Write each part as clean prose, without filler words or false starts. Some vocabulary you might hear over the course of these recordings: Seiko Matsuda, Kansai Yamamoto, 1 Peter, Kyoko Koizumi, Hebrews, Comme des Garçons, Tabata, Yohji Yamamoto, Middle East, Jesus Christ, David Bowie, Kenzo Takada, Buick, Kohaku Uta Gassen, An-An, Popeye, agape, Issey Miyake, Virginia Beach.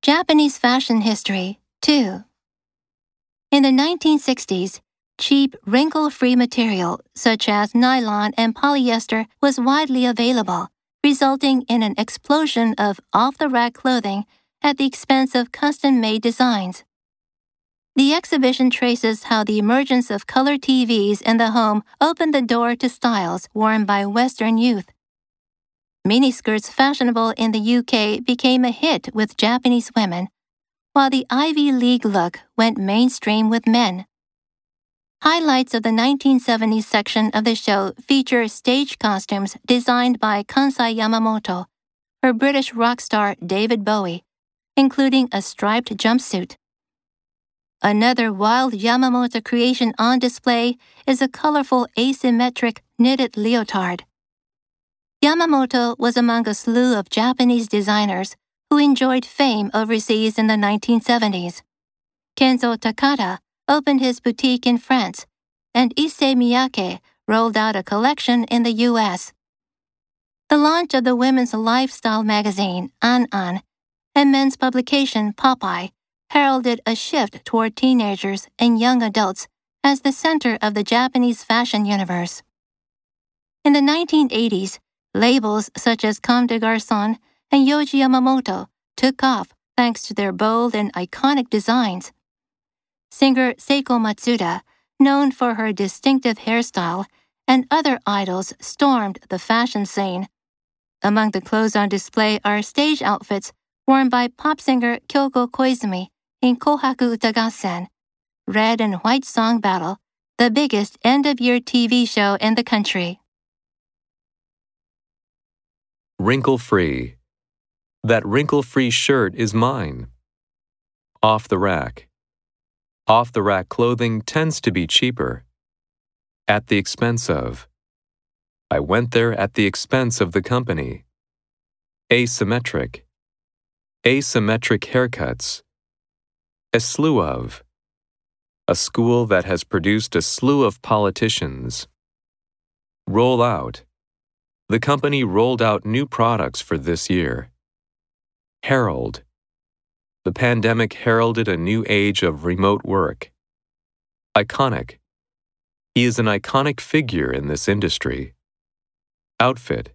Japanese Fashion History 2. In the 1960s, cheap, wrinkle-free material such as nylon and polyester was widely available, resulting in an explosion of off-the-rack clothing at the expense of custom-made designs. The exhibition traces how the emergence of color TVs in the home opened the door to styles worn by Western youth. Miniskirts fashionable in the UK became a hit with Japanese women, while the Ivy League look went mainstream with men. Highlights of the 1970s section of the show feature stage costumes designed by Kansai Yamamoto, for British rock star David Bowie, including a striped jumpsuit. Another wild Yamamoto creation on display is a colorful asymmetric knitted leotard. Yamamoto was among a slew of Japanese designers who enjoyed fame overseas in the 1970s. Kenzo Takada opened his boutique in France, and Issey Miyake rolled out a collection in the U.S. The launch of the women's lifestyle magazine, An-An, and men's publication, Popeye, heralded a shift toward teenagers and young adults as the center of the Japanese fashion universe. In the 1980s, labels such as Comme des Garçons and Yohji Yamamoto took off thanks to their bold and iconic designs. Singer Seiko Matsuda, known for her distinctive hairstyle, and other idols stormed the fashion scene. Among the clothes on display are stage outfits worn by pop singer Kyoko Koizumi in Kohaku Uta Gassen, Red and White Song Battle, the biggest end-of-year TV show in the country. Wrinkle-free. That wrinkle-free shirt is mine. Off the rack. Off-the-rack clothing tends to be cheaper. At the expense of. I went there at the expense of the company. Asymmetric. Asymmetric haircuts. A slew of. A school that has produced a slew of politicians. Roll out. The company rolled out new products for this year. Herald. The pandemic heralded a new age of remote work. Iconic. He is an iconic figure in this industry. Outfit.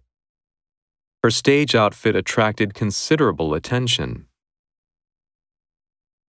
Her stage outfit attracted considerable attention.